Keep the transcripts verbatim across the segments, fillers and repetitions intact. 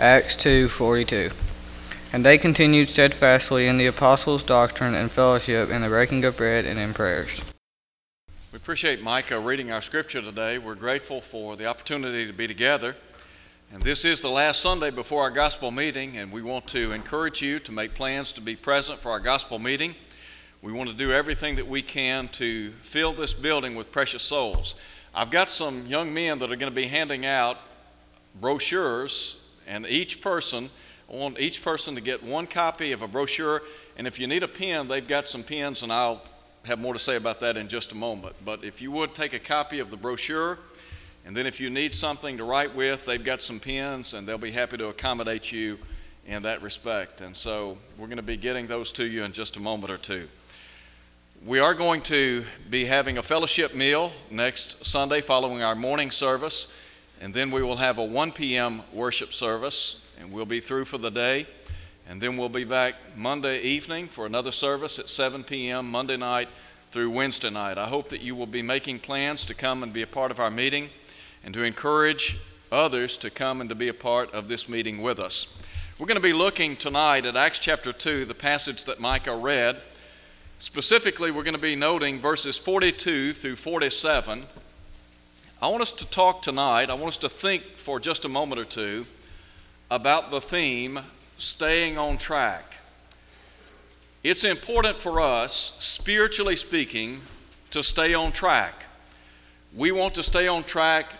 Acts two forty-two. And they continued steadfastly in the apostles' doctrine and fellowship, in the breaking of bread and in prayers. We appreciate Micah reading our scripture today. We're grateful for the opportunity to be together. And this is the last Sunday before our gospel meeting, and we want to encourage you to make plans to be present for our gospel meeting. We want to do everything that we can to fill this building with precious souls. I've got some young men that are going to be handing out brochures, and each person, I want each person to get one copy of a brochure. And if you need a pen, they've got some pens, and I'll have more to say about that in just a moment. But if you would take a copy of the brochure, and then if you need something to write with, they've got some pens, and they'll be happy to accommodate you in that respect. And so we're going to be getting those to you in just a moment or two. We are going to be having a fellowship meal next Sunday following our morning service, and then we will have a one p.m. worship service, and we'll be through for the day. And then we'll be back Monday evening for another service at seven p.m. Monday night through Wednesday night. I hope that you will be making plans to come and be a part of our meeting, and to encourage others to come and to be a part of this meeting with us. We're going to be looking tonight at Acts chapter two, the passage that Micah read. Specifically, we're going to be noting verses forty-two through forty-seven. I want us to talk tonight, I want us to think for just a moment or two about the theme, staying on track. It's important for us, spiritually speaking, to stay on track. We want to stay on track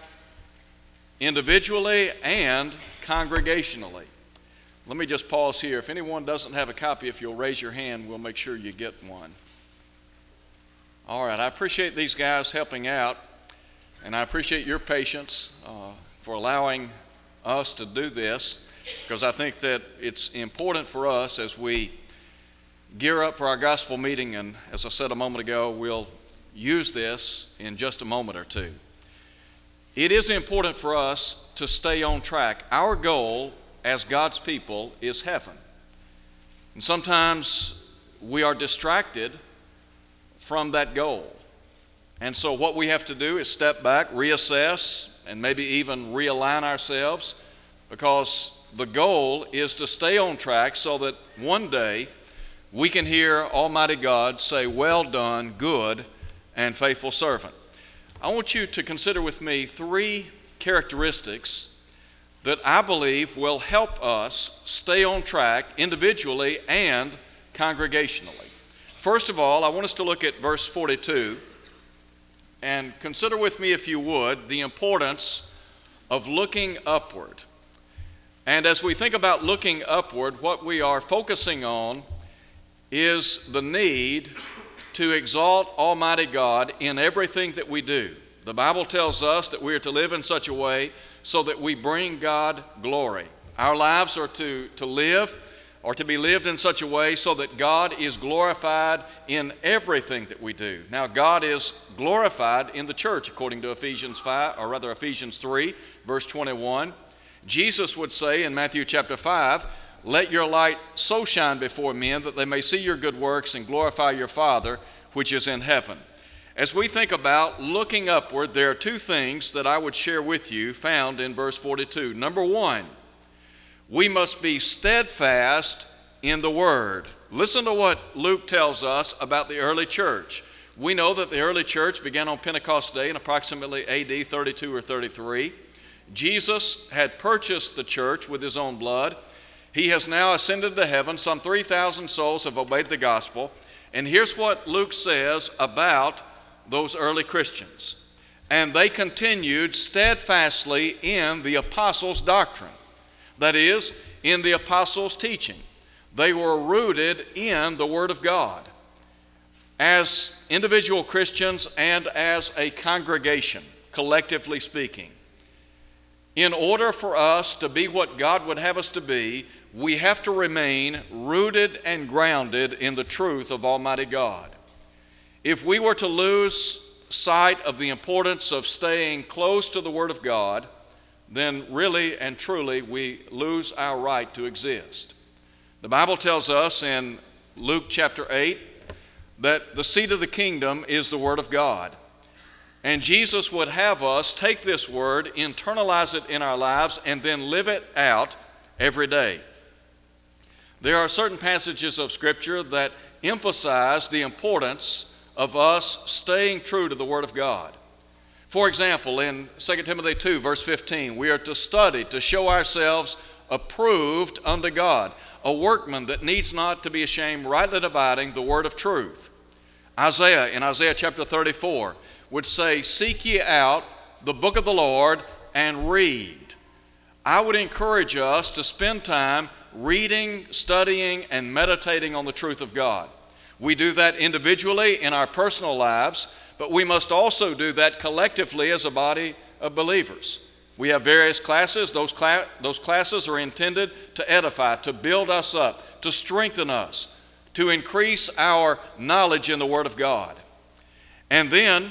individually and congregationally. Let me just pause here. If anyone doesn't have a copy, if you'll raise your hand, we'll make sure you get one. All right, I appreciate these guys helping out, and I appreciate your patience uh, for allowing us to do this, because I think that it's important for us as we gear up for our gospel meeting, and as I said a moment ago, we'll use this in just a moment or two. It is important for us to stay on track. Our goal as God's people is heaven. And sometimes we are distracted from that goal. And so what we have to do is step back, reassess, and maybe even realign ourselves, because the goal is to stay on track so that one day we can hear Almighty God say, "Well done, good and faithful servant." I want you to consider with me three characteristics that I believe will help us stay on track individually and congregationally. First of all, I want us to look at verse forty-two and consider with me, if you would, the importance of looking upward. And as we think about looking upward, what we are focusing on is the need to exalt Almighty God in everything that we do. The Bible tells us that we are to live in such a way so that we bring God glory. Our lives are to, to live or to be lived in such a way so that God is glorified in everything that we do. Now, God is glorified in the church, according to Ephesians five, or rather Ephesians three, verse twenty-one. Jesus would say in Matthew chapter five, "Let your light so shine before men that they may see your good works and glorify your Father which is in heaven." As we think about looking upward, there are two things that I would share with you found in verse forty-two. Number one, we must be steadfast in the Word. Listen to what Luke tells us about the early church. We know that the early church began on Pentecost Day in approximately A D thirty-two or thirty-three. Jesus had purchased the church with his own blood. He has now ascended to heaven. Some three thousand souls have obeyed the gospel. And here's what Luke says about those early Christians. "And they continued steadfastly in the apostles' doctrine." That is, in the apostles' teaching. They were rooted in the Word of God. As individual Christians and as a congregation, collectively speaking, in order for us to be what God would have us to be, we have to remain rooted and grounded in the truth of Almighty God. If we were to lose sight of the importance of staying close to the Word of God, then really and truly we lose our right to exist. The Bible tells us in Luke chapter eight that the seat of the kingdom is the Word of God. And Jesus would have us take this word, internalize it in our lives, and then live it out every day. There are certain passages of Scripture that emphasize the importance of us staying true to the Word of God. For example, in Second Timothy two, verse fifteen, we are to study to show ourselves approved unto God, a workman that needs not to be ashamed, rightly dividing the word of truth. Isaiah, in Isaiah chapter thirty-four, would say, "Seek ye out the book of the Lord and read." I would encourage us to spend time reading, studying, and meditating on the truth of God. We do that individually in our personal lives, but we must also do that collectively as a body of believers. We have various classes. Those, cla- those classes are intended to edify, to build us up, to strengthen us, to increase our knowledge in the Word of God. And then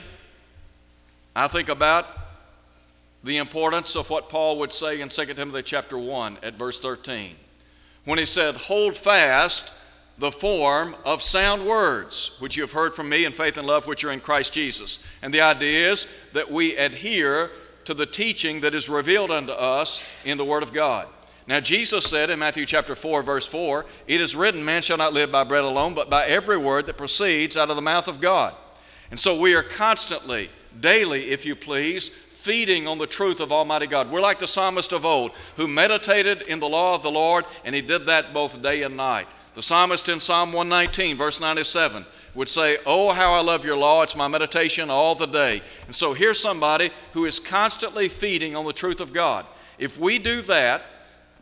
I think about the importance of what Paul would say in Second Timothy chapter one at verse thirteen, when he said, "Hold fast the form of sound words, which you have heard from me in faith and love, which are in Christ Jesus." And the idea is that we adhere to the teaching that is revealed unto us in the Word of God. Now Jesus said in Matthew chapter four, verse four, "It is written, man shall not live by bread alone, but by every word that proceeds out of the mouth of God." And so we are constantly, daily, if you please, feeding on the truth of Almighty God. We're like the psalmist of old, who meditated in the law of the Lord, and he did that both day and night. The psalmist in Psalm one nineteen, verse ninety-seven, would say, "Oh, how I love your law. It's my meditation all the day." And so here's somebody who is constantly feeding on the truth of God. If we do that,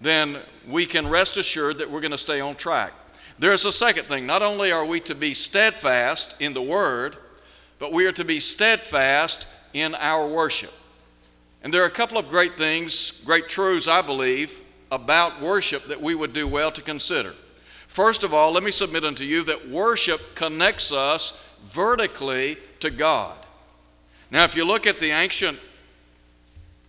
then we can rest assured that we're going to stay on track. There's a second thing. Not only are we to be steadfast in the Word, but we are to be steadfast in our worship. And there are a couple of great things, great truths, I believe, about worship that we would do well to consider. First of all, let me submit unto you that worship connects us vertically to God. Now, if you look at the ancient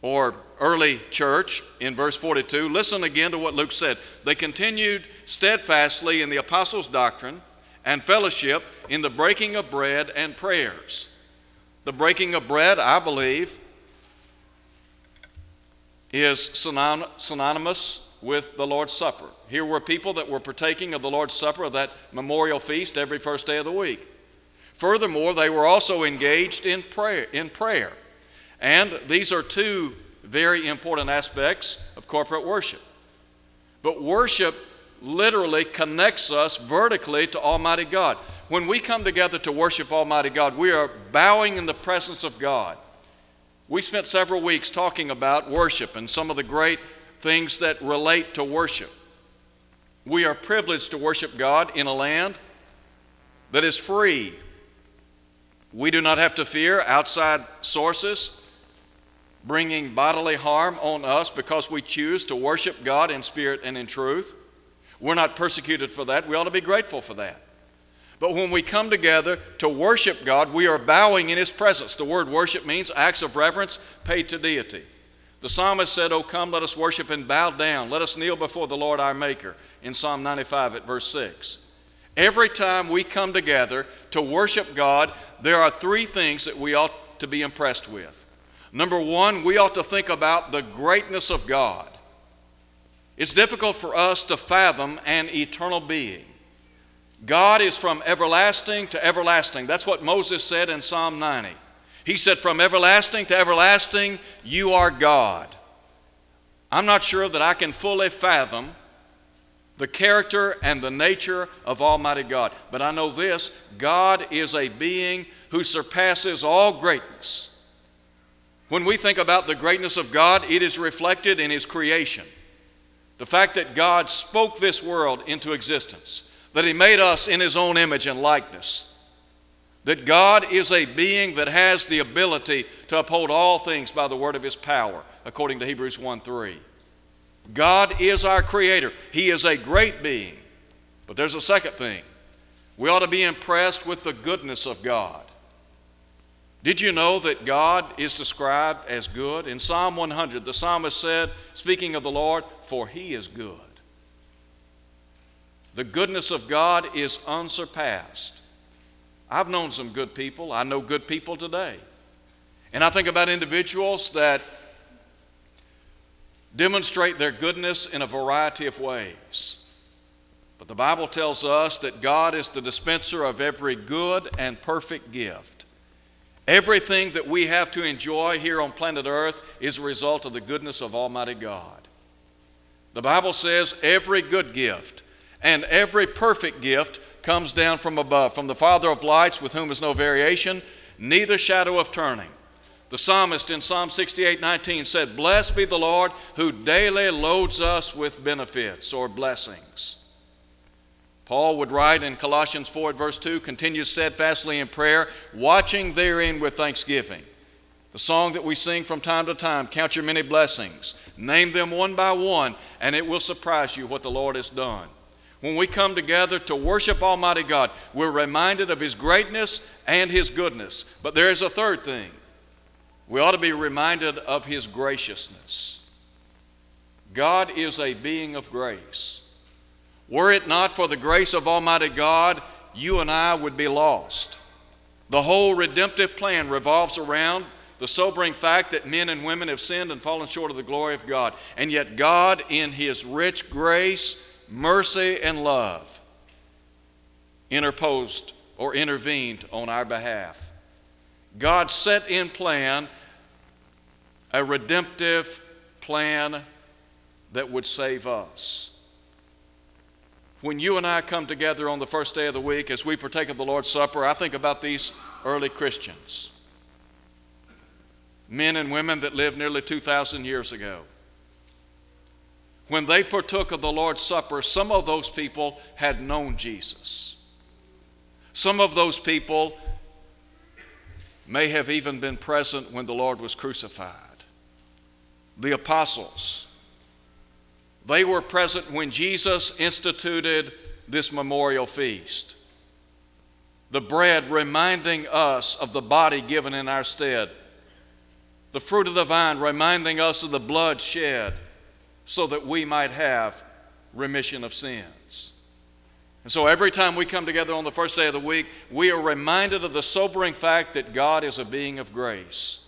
or early church in verse forty-two, listen again to what Luke said. "They continued steadfastly in the apostles' doctrine and fellowship, in the breaking of bread and prayers." The breaking of bread, I believe, is synonymous with the Lord's Supper. Here were people that were partaking of the Lord's Supper, that memorial feast, every first day of the week. Furthermore, they were also engaged in prayer. In prayer. And these are two very important aspects of corporate worship. But worship literally connects us vertically to Almighty God. When we come together to worship Almighty God, we are bowing in the presence of God. We spent several weeks talking about worship and some of the great things that relate to worship. We are privileged to worship God in a land that is free. We do not have to fear outside sources bringing bodily harm on us because we choose to worship God in spirit and in truth. We're not persecuted for that. We ought to be grateful for that. But when we come together to worship God, we are bowing in His presence. The word worship means acts of reverence paid to deity. The psalmist said, "O come, let us worship and bow down. Let us kneel before the Lord our Maker," in Psalm ninety-five at verse six. Every time we come together to worship God, there are three things that we ought to be impressed with. Number one, we ought to think about the greatness of God. It's difficult for us to fathom an eternal being. God is from everlasting to everlasting. That's what Moses said in Psalm ninety. He said, "From everlasting to everlasting, you are God." I'm not sure that I can fully fathom the character and the nature of Almighty God, but I know this: God is a being who surpasses all greatness. When we think about the greatness of God, it is reflected in His creation. The fact that God spoke this world into existence, that He made us in His own image and likeness, that God is a being that has the ability to uphold all things by the word of His power, according to Hebrews one three. God is our Creator. He is a great being. But there's a second thing. We ought to be impressed with the goodness of God. Did you know that God is described as good? In Psalm one hundred, the psalmist said, speaking of the Lord, "For He is good." The goodness of God is unsurpassed. I've known some good people. I know good people today. And I think about individuals that demonstrate their goodness in a variety of ways. But the Bible tells us that God is the dispenser of every good and perfect gift. Everything that we have to enjoy here on planet Earth is a result of the goodness of Almighty God. The Bible says every good gift and every perfect gift comes down from above, from the Father of lights, with whom is no variation, neither shadow of turning. The psalmist in Psalm sixty-eight nineteen said, "Blessed be the Lord who daily loads us with benefits," or blessings. Paul would write in Colossians four verse two, "Continue steadfastly in prayer, watching therein with thanksgiving." The song that we sing from time to time, "Count your many blessings, name them one by one, and it will surprise you what the Lord has done." When we come together to worship Almighty God, we're reminded of His greatness and His goodness. But there is a third thing. We ought to be reminded of His graciousness. God is a being of grace. Were it not for the grace of Almighty God, you and I would be lost. The whole redemptive plan revolves around the sobering fact that men and women have sinned and fallen short of the glory of God. And yet God, in His rich grace, mercy, and love, interposed or intervened on our behalf. God set in plan a redemptive plan that would save us. When you and I come together on the first day of the week as we partake of the Lord's Supper, I think about these early Christians, men and women that lived nearly two thousand years ago. When they partook of the Lord's Supper, some of those people had known Jesus. Some of those people may have even been present when the Lord was crucified. The apostles, they were present when Jesus instituted this memorial feast. The bread reminding us of the body given in our stead. The fruit of the vine reminding us of the blood shed, so that we might have remission of sins. And so every time we come together on the first day of the week, we are reminded of the sobering fact that God is a being of grace.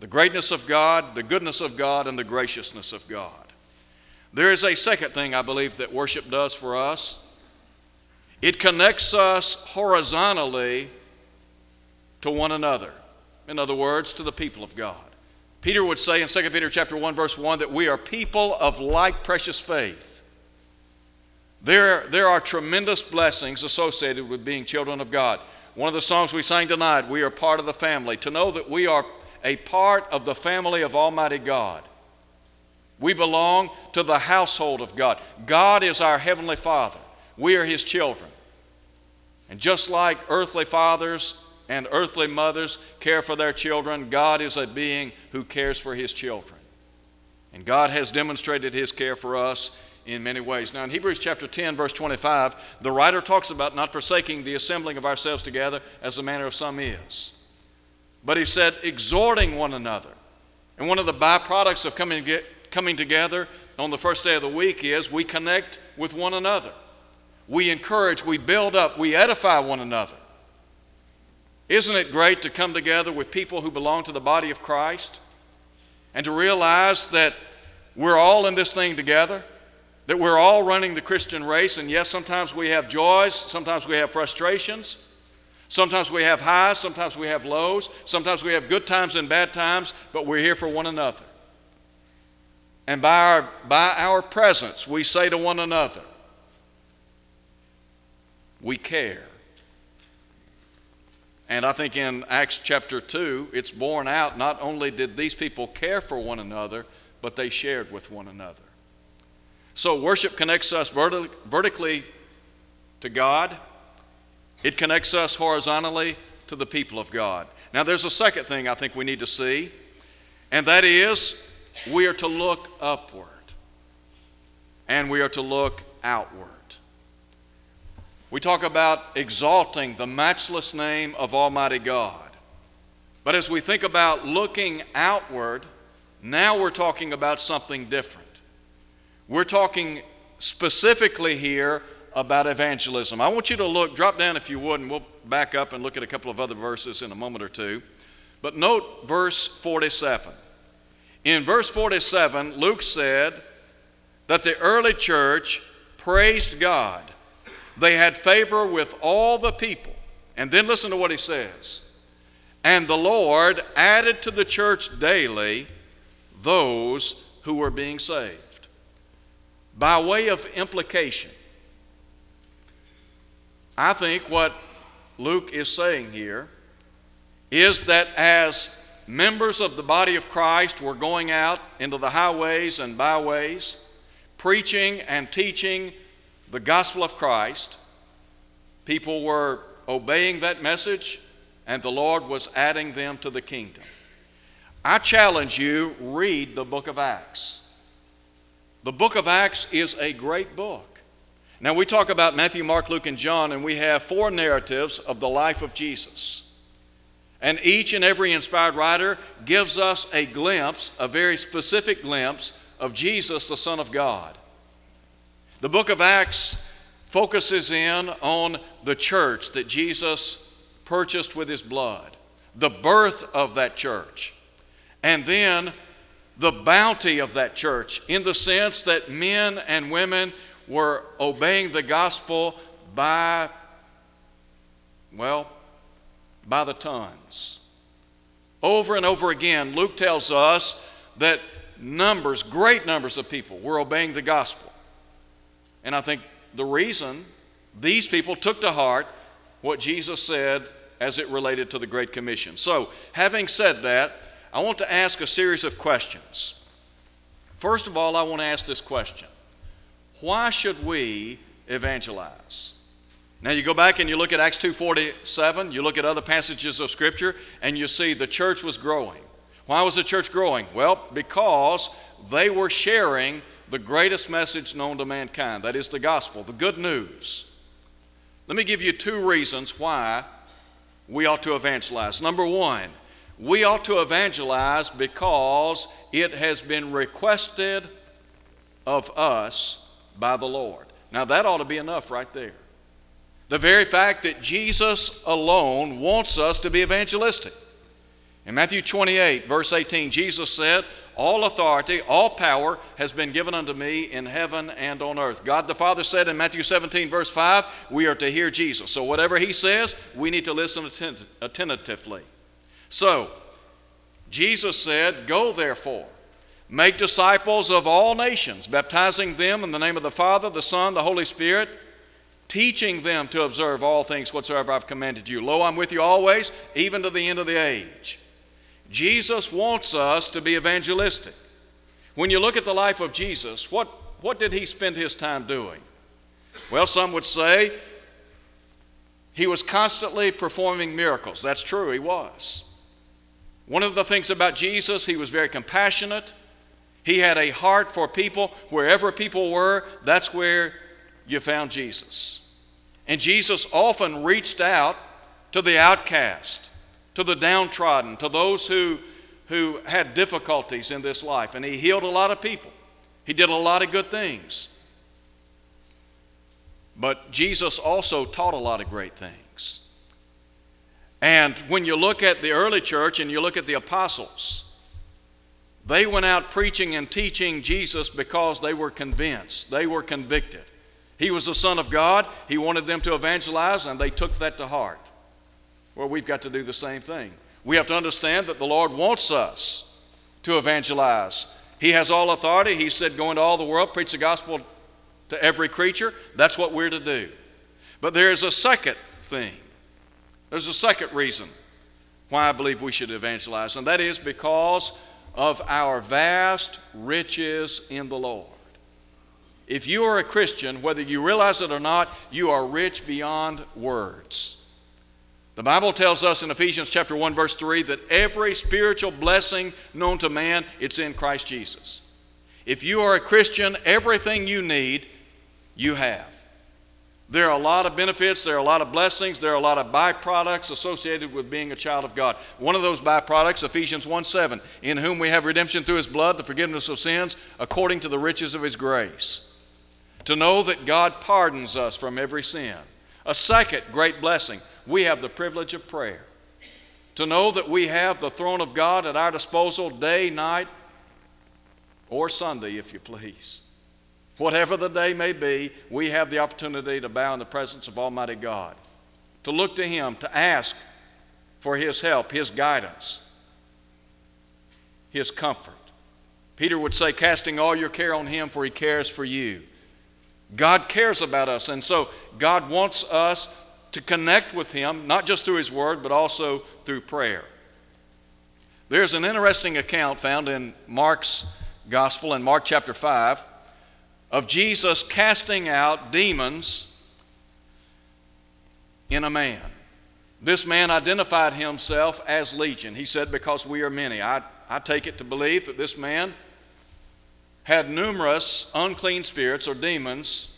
The greatness of God, the goodness of God, and the graciousness of God. There is a second thing I believe that worship does for us. It connects us horizontally to one another. In other words, to the people of God. Peter would say in Second Peter chapter one, verse one, that we are people of like precious faith. There, there are tremendous blessings associated with being children of God. One of the songs we sang tonight, we are part of the family. To know that we are a part of the family of Almighty God. We belong to the household of God. God is our Heavenly Father. We are His children. And just like earthly fathers and earthly mothers care for their children, God is a being who cares for His children. And God has demonstrated His care for us in many ways. Now in Hebrews chapter ten, verse twenty-five, the writer talks about not forsaking the assembling of ourselves together as the manner of some is. But he said, exhorting one another. And one of the byproducts of coming, get, coming together on the first day of the week is we connect with one another. We encourage, we build up, we edify one another. Isn't it great to come together with people who belong to the body of Christ and to realize that we're all in this thing together, that we're all running the Christian race, and yes, sometimes we have joys, sometimes we have frustrations, sometimes we have highs, sometimes we have lows, sometimes we have good times and bad times, but we're here for one another. And by our, by our presence, we say to one another, we care. And I think in Acts chapter two, it's borne out, not only did these people care for one another, but they shared with one another. So worship connects us verti- vertically to God. It connects us horizontally to the people of God. Now there's a second thing I think we need to see, and that is we are to look upward and we are to look outward. We talk about exalting the matchless name of Almighty God. But as we think about looking outward, now we're talking about something different. We're talking specifically here about evangelism. I want you to look, drop down if you would, and we'll back up and look at a couple of other verses in a moment or two. But note verse forty-seven. In verse forty-seven, Luke said that the early church praised God. They had favor with all the people. And then listen to what he says. And the Lord added to the church daily those who were being saved. By way of implication, I think what Luke is saying here is that as members of the body of Christ were going out into the highways and byways, preaching and teaching the gospel of Christ, people were obeying that message, and the Lord was adding them to the kingdom. I challenge you, read the book of Acts. The book of Acts is a great book. Now, we talk about Matthew, Mark, Luke, and John, and we have four narratives of the life of Jesus. And each and every inspired writer gives us a glimpse, a very specific glimpse, of Jesus, the Son of God. The book of Acts focuses in on the church that Jesus purchased with his blood, the birth of that church, and then the bounty of that church, in the sense that men and women were obeying the gospel by, well, by the tons. Over and over again, Luke tells us that numbers, great numbers of people were obeying the gospel. And I think the reason these people took to heart what Jesus said as it related to the Great Commission. So, having said that, I want to ask a series of questions. First of all, I want to ask this question. Why should we evangelize? Now you go back and you look at Acts two forty-seven, you look at other passages of Scripture, and you see the church was growing. Why was the church growing? Well, because they were sharing the greatest message known to mankind, that is the gospel, the good news. Let me give you two reasons why we ought to evangelize. Number one, we ought to evangelize because it has been requested of us by the Lord. Now that ought to be enough right there. The very fact that Jesus alone wants us to be evangelistic. In Matthew twenty-eight, verse eighteen, Jesus said, all authority, all power has been given unto me in heaven and on earth. God the Father said in Matthew seventeen, verse five, we are to hear Jesus. So whatever he says, we need to listen attent- attentively. So, Jesus said, go therefore, make disciples of all nations, baptizing them in the name of the Father, the Son, the Holy Spirit, teaching them to observe all things whatsoever I've commanded you. Lo, I'm with you always, even to the end of the age. Jesus wants us to be evangelistic. When you look at the life of Jesus, what, what did he spend his time doing? Well, some would say he was constantly performing miracles. That's true, he was. One of the things about Jesus, he was very compassionate. He had a heart for people. Wherever people were, that's where you found Jesus. And Jesus often reached out to the outcast, to the downtrodden, to those who, who had difficulties in this life. And he healed a lot of people. He did a lot of good things. But Jesus also taught a lot of great things. And when you look at the early church and you look at the apostles, they went out preaching and teaching Jesus because they were convinced, they were convicted. He was the Son of God. He wanted them to evangelize, and they took that to heart. Well, we've got to do the same thing. We have to understand that the Lord wants us to evangelize. He has all authority. He said, go into all the world, preach the gospel to every creature. That's what we're to do. But there is a second thing. There's a second reason why I believe we should evangelize, and that is because of our vast riches in the Lord. If you are a Christian, whether you realize it or not, you are rich beyond words. The Bible tells us in Ephesians chapter one, verse three, that every spiritual blessing known to man, it's in Christ Jesus. If you are a Christian, everything you need, you have. There are a lot of benefits, there are a lot of blessings, there are a lot of byproducts associated with being a child of God. One of those byproducts, Ephesians one seven, in whom we have redemption through his blood, the forgiveness of sins, according to the riches of his grace. To know that God pardons us from every sin. A second great blessing, we have the privilege of prayer. To know that we have the throne of God at our disposal day, night, or Sunday, if you please. Whatever the day may be, we have the opportunity to bow in the presence of Almighty God, to look to Him, to ask for His help, His guidance, His comfort. Peter would say, casting all your care on Him, for He cares for you. God cares about us, and so God wants us to connect with Him, not just through His Word, but also through prayer. There's an interesting account found in Mark's Gospel, in Mark chapter five, of Jesus casting out demons in a man. This man identified himself as Legion. He said, because we are many. I, I take it to believe that this man had numerous unclean spirits or demons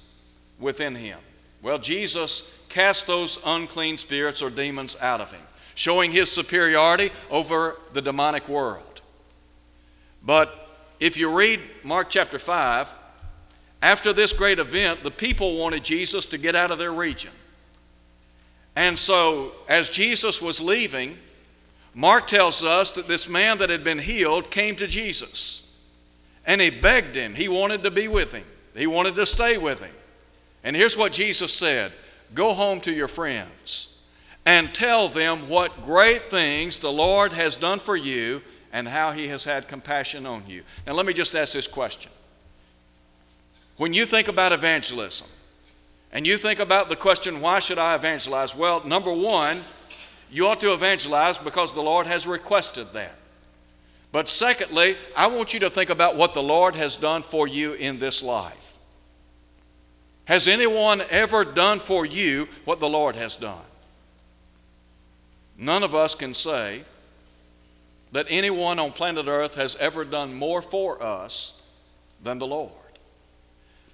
within him. Well, Jesus cast those unclean spirits or demons out of him, showing His superiority over the demonic world. But if you read Mark chapter five, after this great event, the people wanted Jesus to get out of their region. And so, as Jesus was leaving, Mark tells us that this man that had been healed came to Jesus. And he begged Him. He wanted to be with Him. He wanted to stay with Him. And here's what Jesus said, "Go home to your friends and tell them what great things the Lord has done for you and how He has had compassion on you." Now let me just ask this question. When you think about evangelism and you think about the question, why should I evangelize? Well, number one, you ought to evangelize because the Lord has requested that. But secondly, I want you to think about what the Lord has done for you in this life. Has anyone ever done for you what the Lord has done? None of us can say that anyone on planet Earth has ever done more for us than the Lord.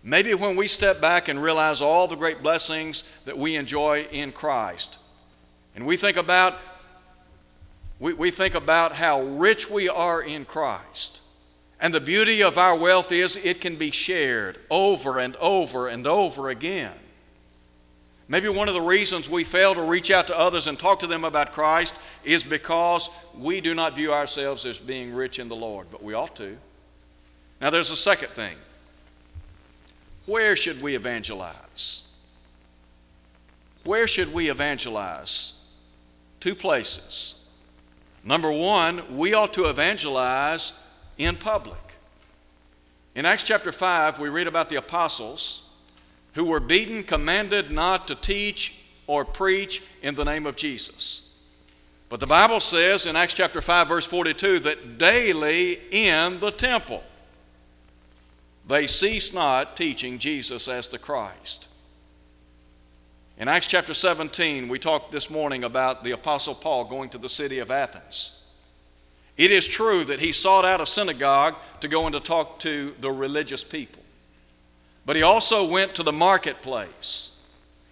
Maybe when we step back and realize all the great blessings that we enjoy in Christ, and we think about We, we think about how rich we are in Christ. And the beauty of our wealth is it can be shared over and over and over again. Maybe one of the reasons we fail to reach out to others and talk to them about Christ is because we do not view ourselves as being rich in the Lord, but we ought to. Now there's a second thing. Where should we evangelize? Where should we evangelize? Two places. Number one, we ought to evangelize in public. In Acts chapter five, we read about the apostles who were beaten, commanded not to teach or preach in the name of Jesus. But the Bible says in Acts chapter five, verse forty-two, that daily in the temple they ceased not teaching Jesus as the Christ. In Acts chapter seventeen, we talked this morning about the Apostle Paul going to the city of Athens. It is true that he sought out a synagogue to go and to talk to the religious people. But he also went to the marketplace.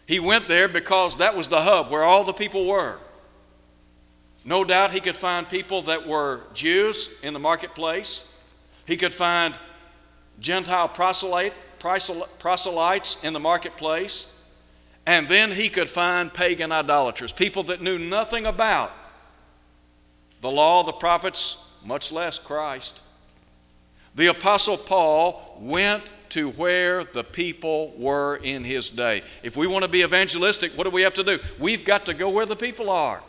He went there because that was the hub where all the people were. No doubt he could find people that were Jews in the marketplace. He could find Gentile proselyte, proselytes in the marketplace. And then he could find pagan idolaters, people that knew nothing about the law, the prophets, much less Christ. The Apostle Paul went to where the people were in his day. If we want to be evangelistic, what do we have to do? We've got to go where the people are.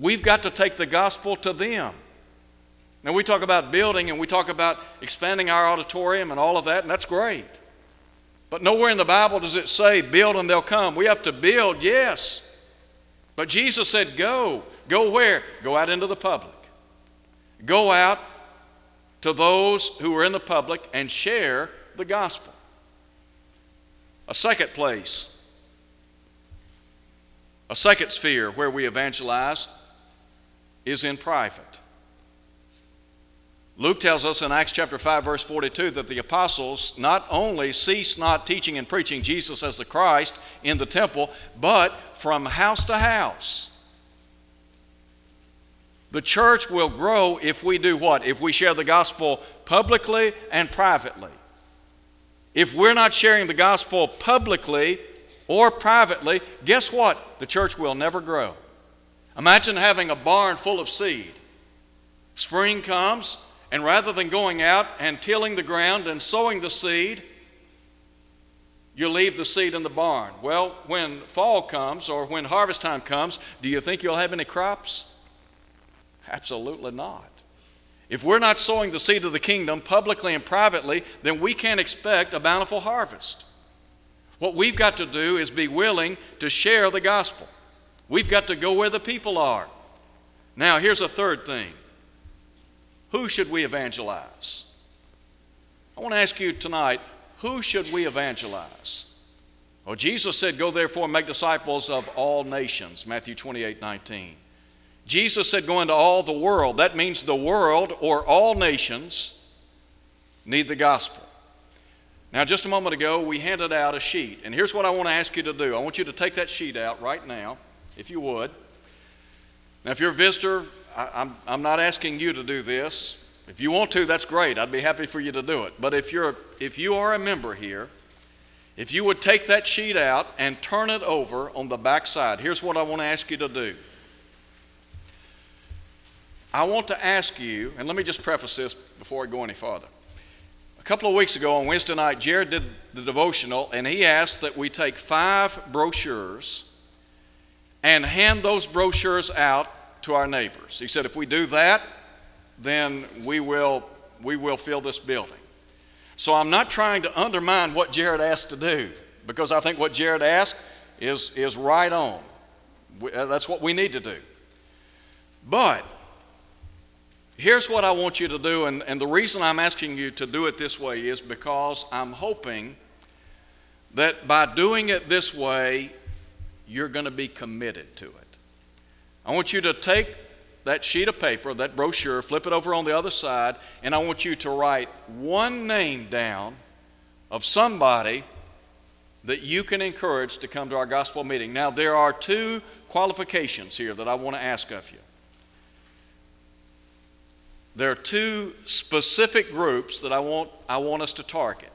We've got to take the gospel to them. Now we talk about building and we talk about expanding our auditorium and all of that, and that's great. But nowhere in the Bible does it say, build and they'll come. We have to build, yes. But Jesus said, go. Go where? Go out into the public. Go out to those who are in the public and share the gospel. A second place, a second sphere where we evangelize is in private. Luke tells us in Acts chapter five, verse forty-two, that the apostles not only ceased not teaching and preaching Jesus as the Christ in the temple, but from house to house. The church will grow if we do what? If we share the gospel publicly and privately. If we're not sharing the gospel publicly or privately, guess what? The church will never grow. Imagine having a barn full of seed. Spring comes, And rather than going out and tilling the ground and sowing the seed, you leave the seed in the barn. Well, when fall comes or when harvest time comes, do you think you'll have any crops? Absolutely not. If we're not sowing the seed of the kingdom publicly and privately, then we can't expect a bountiful harvest. What we've got to do is be willing to share the gospel. We've got to go where the people are. Now, here's a third thing. Who should we evangelize? I want to ask you tonight, who should we evangelize? Well, Jesus said, go therefore and make disciples of all nations, Matthew twenty-eight nineteen. Jesus said, go into all the world. That means the world or all nations need the gospel. Now, just a moment ago, we handed out a sheet. And here's what I want to ask you to do. I want you to take that sheet out right now, if you would. Now, if you're a visitor, I, I'm, I'm not asking you to do this. If you want to, that's great. I'd be happy for you to do it. But if you're, if you are a member here, if you would take that sheet out and turn it over on the back side, here's what I want to ask you to do. I want to ask you, and let me just preface this before I go any farther. A couple of weeks ago on Wednesday night, Jared did the devotional, and he asked that we take five brochures and hand those brochures out to our neighbors. He said, if we do that, then we will, we will fill this building. So I'm not trying to undermine what Jared asked to do, because I think what Jared asked is, is right on. We, uh, that's what we need to do. But here's what I want you to do, and, and the reason I'm asking you to do it this way is because I'm hoping that by doing it this way, you're going to be committed to it. I want you to take that sheet of paper, that brochure, flip it over on the other side, and I want you to write one name down of somebody that you can encourage to come to our gospel meeting. Now, there are two qualifications here that I want to ask of you. There are two specific groups that I want, I want us to target.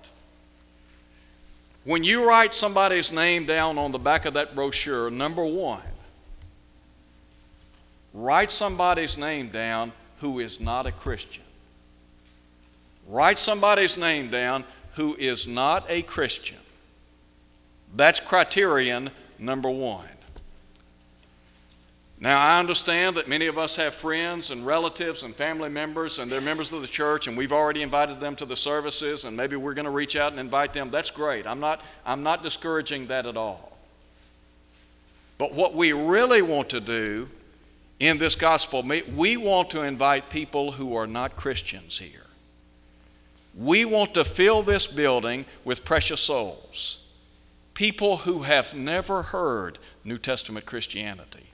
When you write somebody's name down on the back of that brochure, number one, write somebody's name down who is not a Christian. Write somebody's name down who is not a Christian. That's criterion number one. Now, I understand that many of us have friends and relatives and family members, and they're members of the church, and we've already invited them to the services, and maybe we're going to reach out and invite them. That's great. I'm not, I'm not discouraging that at all. But what we really want to do in this gospel meet, we want to invite people who are not Christians here. We want to fill this building with precious souls, people who have never heard New Testament Christianity.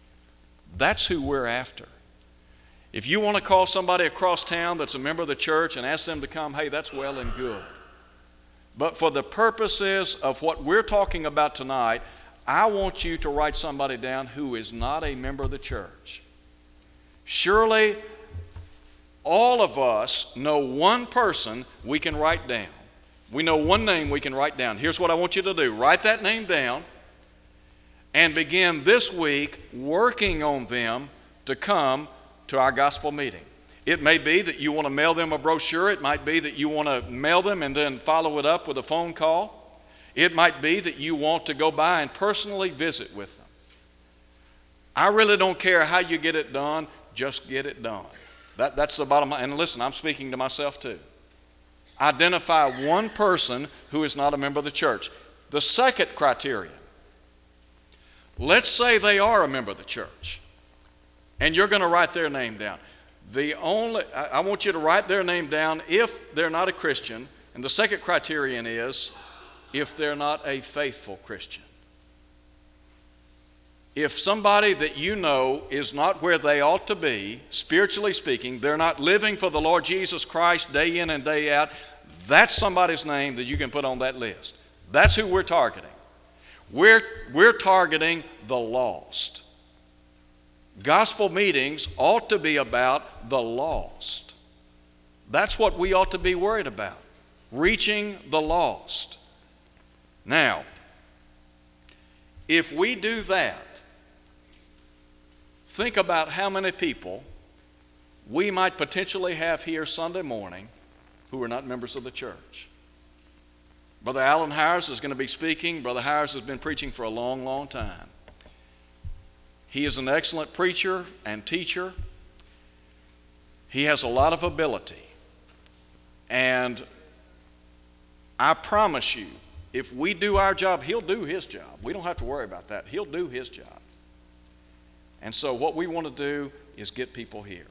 That's who we're after. If you want to call somebody across town that's a member of the church and ask them to come, hey, that's well and good. But for the purposes of what we're talking about tonight, I want you to write somebody down who is not a member of the church. Surely all of us know one person we can write down. We know one name we can write down. Here's what I want you to do. Write that name down. And begin this week working on them to come to our gospel meeting. It may be that you want to mail them a brochure. It might be that you want to mail them and then follow it up with a phone call. It might be that you want to go by and personally visit with them. I really don't care how you get it done. Just get it done. That, that's the bottom line. And listen, I'm speaking to myself too. Identify one person who is not a member of the church. The second criterion. Let's say they are a member of the church, and you're going to write their name down. The only, I want you to write their name down if they're not a Christian, and the second criterion is if they're not a faithful Christian. If somebody that you know is not where they ought to be, spiritually speaking, they're not living for the Lord Jesus Christ day in and day out, that's somebody's name that you can put on that list. That's who we're targeting. We're, we're targeting the lost. Gospel meetings ought to be about the lost. That's what we ought to be worried about, reaching the lost. Now, if we do that, think about how many people we might potentially have here Sunday morning who are not members of the church. Brother Alan Harris is going to be speaking. Brother Harris has been preaching for a long, long time. He is an excellent preacher and teacher. He has a lot of ability. And I promise you, if we do our job, he'll do his job. We don't have to worry about that. He'll do his job. And so what we want to do is get people here.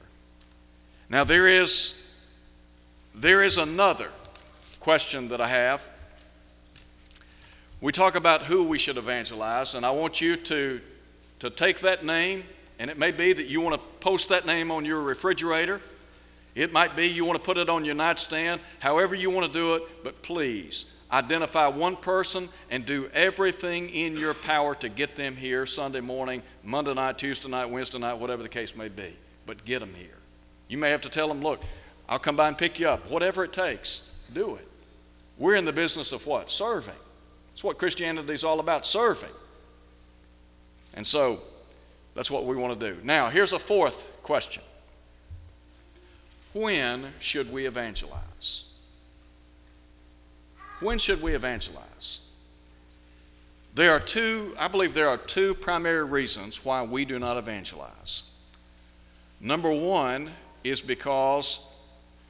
Now there is, there is another question that I have. We talk about who we should evangelize, and I want you to, to take that name, and it may be that you want to post that name on your refrigerator. It might be you want to put it on your nightstand, however you want to do it, but please identify one person and do everything in your power to get them here Sunday morning, Monday night, Tuesday night, Wednesday night, whatever the case may be, but get them here. You may have to tell them, look, I'll come by and pick you up. Whatever it takes, do it. We're in the business of what? Serving. That's what Christianity is all about, serving. And so that's what we want to do. Now, here's a fourth question. When should we evangelize? When should we evangelize? There are two, I believe there are two primary reasons why we do not evangelize. Number one is because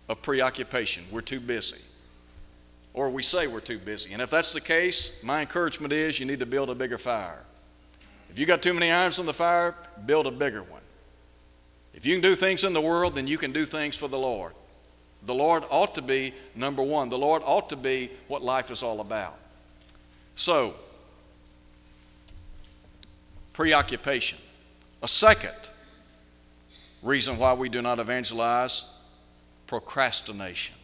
of preoccupation. We're too busy. Or we say we're too busy. And if that's the case, my encouragement is you need to build a bigger fire. If you got too many irons in the fire, build a bigger one. If you can do things in the world, then you can do things for the Lord. The Lord ought to be number one. The Lord ought to be what life is all about. So, preoccupation. A second reason why we do not evangelize, procrastination.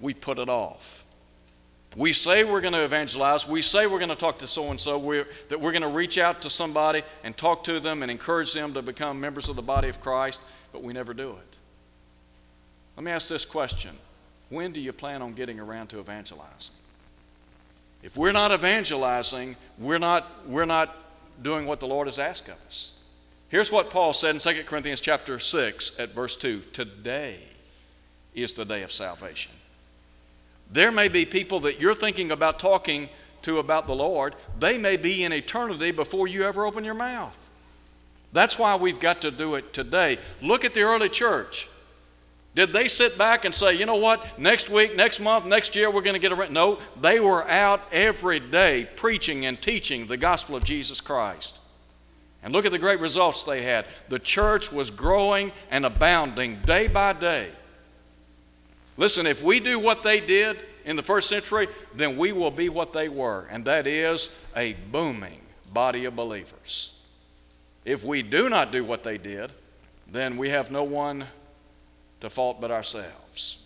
We put it off. We say we're going to evangelize. We say we're going to talk to so-and-so, we're, that we're going to reach out to somebody and talk to them and encourage them to become members of the body of Christ, but we never do it. Let me ask this question. When do you plan on getting around to evangelizing? If we're not evangelizing, we're not, we're not doing what the Lord has asked of us. Here's what Paul said in Second Corinthians chapter six at verse two. Today is the day of salvation. There may be people that you're thinking about talking to about the Lord. They may be in eternity before you ever open your mouth. That's why we've got to do it today. Look at the early church. Did they sit back and say, you know what, next week, next month, next year, we're going to get around? No, they were out every day preaching and teaching the gospel of Jesus Christ. And look at the great results they had. The church was growing and abounding day by day. Listen, if we do what they did in the first century, then we will be what they were, and that is a booming body of believers. If we do not do what they did, then we have no one to fault but ourselves.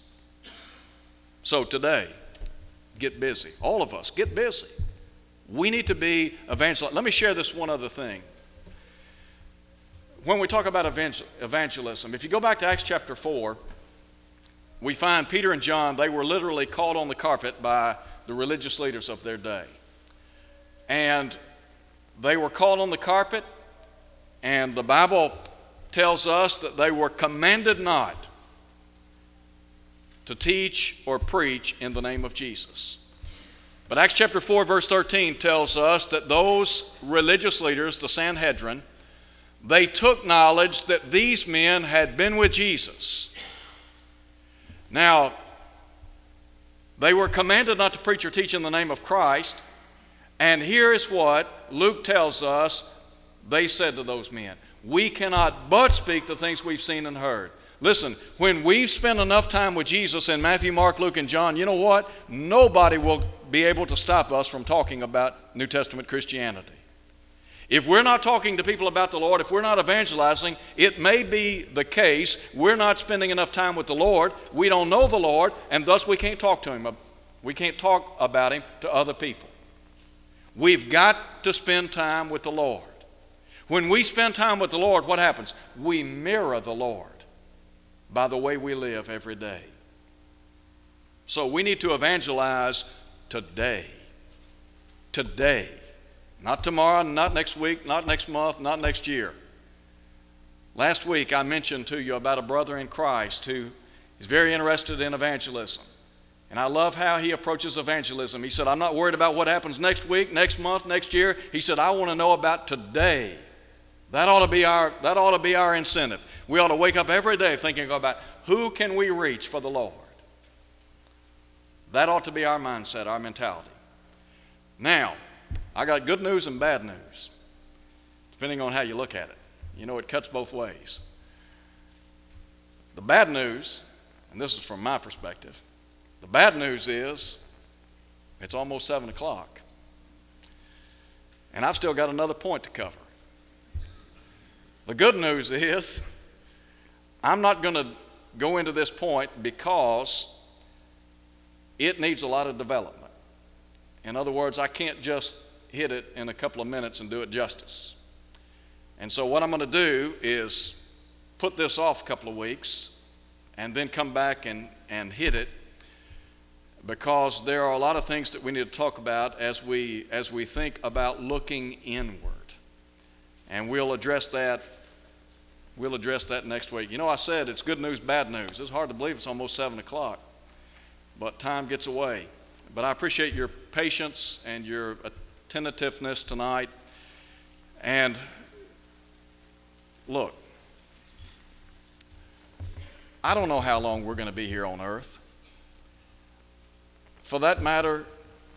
So today, get busy. All of us, get busy. We need to be evangelists. Let me share this one other thing. When we talk about evangel- evangelism, if you go back to Acts chapter four, we find Peter and John, they were literally caught on the carpet by the religious leaders of their day. And they were caught on the carpet, and the Bible tells us that they were commanded not to teach or preach in the name of Jesus. But Acts chapter four verse thirteen tells us that those religious leaders, the Sanhedrin, they took knowledge that these men had been with Jesus. Now, they were commanded not to preach or teach in the name of Christ, and here is what Luke tells us they said to those men. We cannot but speak the things we've seen and heard. Listen, when we've spent enough time with Jesus in Matthew, Mark, Luke, and John, you know what? Nobody will be able to stop us from talking about New Testament Christianity. If we're not talking to people about the Lord, if we're not evangelizing, it may be the case we're not spending enough time with the Lord, we don't know the Lord, and thus we can't talk to Him. We can't talk about Him to other people. We've got to spend time with the Lord. When we spend time with the Lord, what happens? We mirror the Lord by the way we live every day. So we need to evangelize today. Today. Not tomorrow, not next week, not next month, not next year. Last week I mentioned to you about a brother in Christ who is very interested in evangelism. And I love how he approaches evangelism. He said, I'm not worried about what happens next week, next month, next year. He said, I want to know about today. That ought to be our, that ought to be our incentive. We ought to wake up every day thinking about who can we reach for the Lord. That ought to be our mindset, our mentality. Now, I got good news and bad news, depending on how you look at it. You know, it cuts both ways. The bad news, and this is from my perspective, the bad news is it's almost seven o'clock. And I've still got another point to cover. The good news is I'm not going to go into this point because it needs a lot of development. In other words, I can't just hit it in a couple of minutes and do it justice. And so what I'm going to do is put this off a couple of weeks and then come back and, and hit it, because there are a lot of things that we need to talk about as we as we think about looking inward. And we'll address that we'll address that next week. You know, I said it's good news, bad news. It's hard to believe it's almost seven o'clock, but time gets away. But I appreciate your patience and your attentiveness tonight. And look, I don't know how long we're going to be here on earth. For that matter,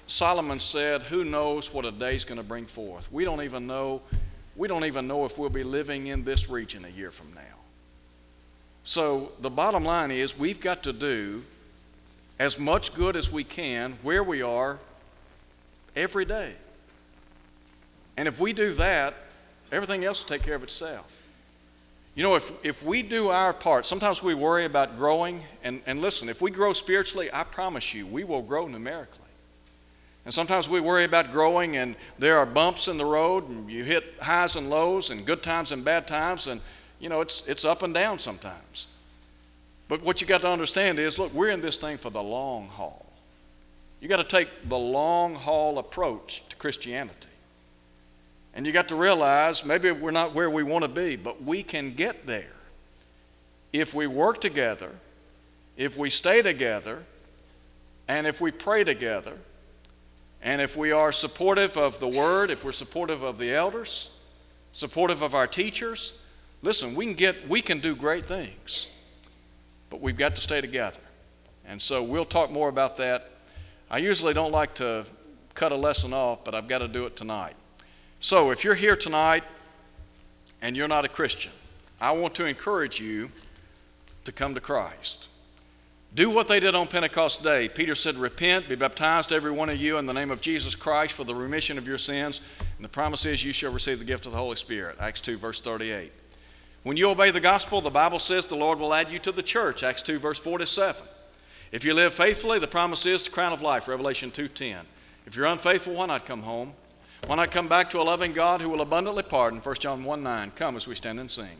Solomon said, who knows what a day's going to bring forth? We don't even know, we don't even know if we'll be living in this region a year from now. So the bottom line is we've got to do as much good as we can where we are every day. And if we do that, everything else will take care of itself. You know, if, if we do our part, sometimes we worry about growing. And, and listen, if we grow spiritually, I promise you, we will grow numerically. And sometimes we worry about growing, and there are bumps in the road, and you hit highs and lows and good times and bad times, and, you know, it's, it's up and down sometimes. But what you got to understand is, look, we're in this thing for the long haul. You got to take the long haul approach to Christianity. And you got to realize maybe we're not where we want to be, but we can get there if we work together, if we stay together, and if we pray together. And if we are supportive of the Word, if we're supportive of the elders, supportive of our teachers, listen, we can get, we can do great things, but we've got to stay together. And so we'll talk more about that. I usually don't like to cut a lesson off, but I've got to do it tonight. So if you're here tonight and you're not a Christian, I want to encourage you to come to Christ. Do what they did on Pentecost Day. Peter said, repent, be baptized every one of you in the name of Jesus Christ for the remission of your sins. And the promise is you shall receive the gift of the Holy Spirit. Acts two, verse thirty-eight. When you obey the gospel, the Bible says the Lord will add you to the church. Acts two, verse forty-seven. If you live faithfully, the promise is the crown of life. Revelation two, ten. If you're unfaithful, why not come home? Why not come back to a loving God who will abundantly pardon? First John one, nine. Come as we stand and sing.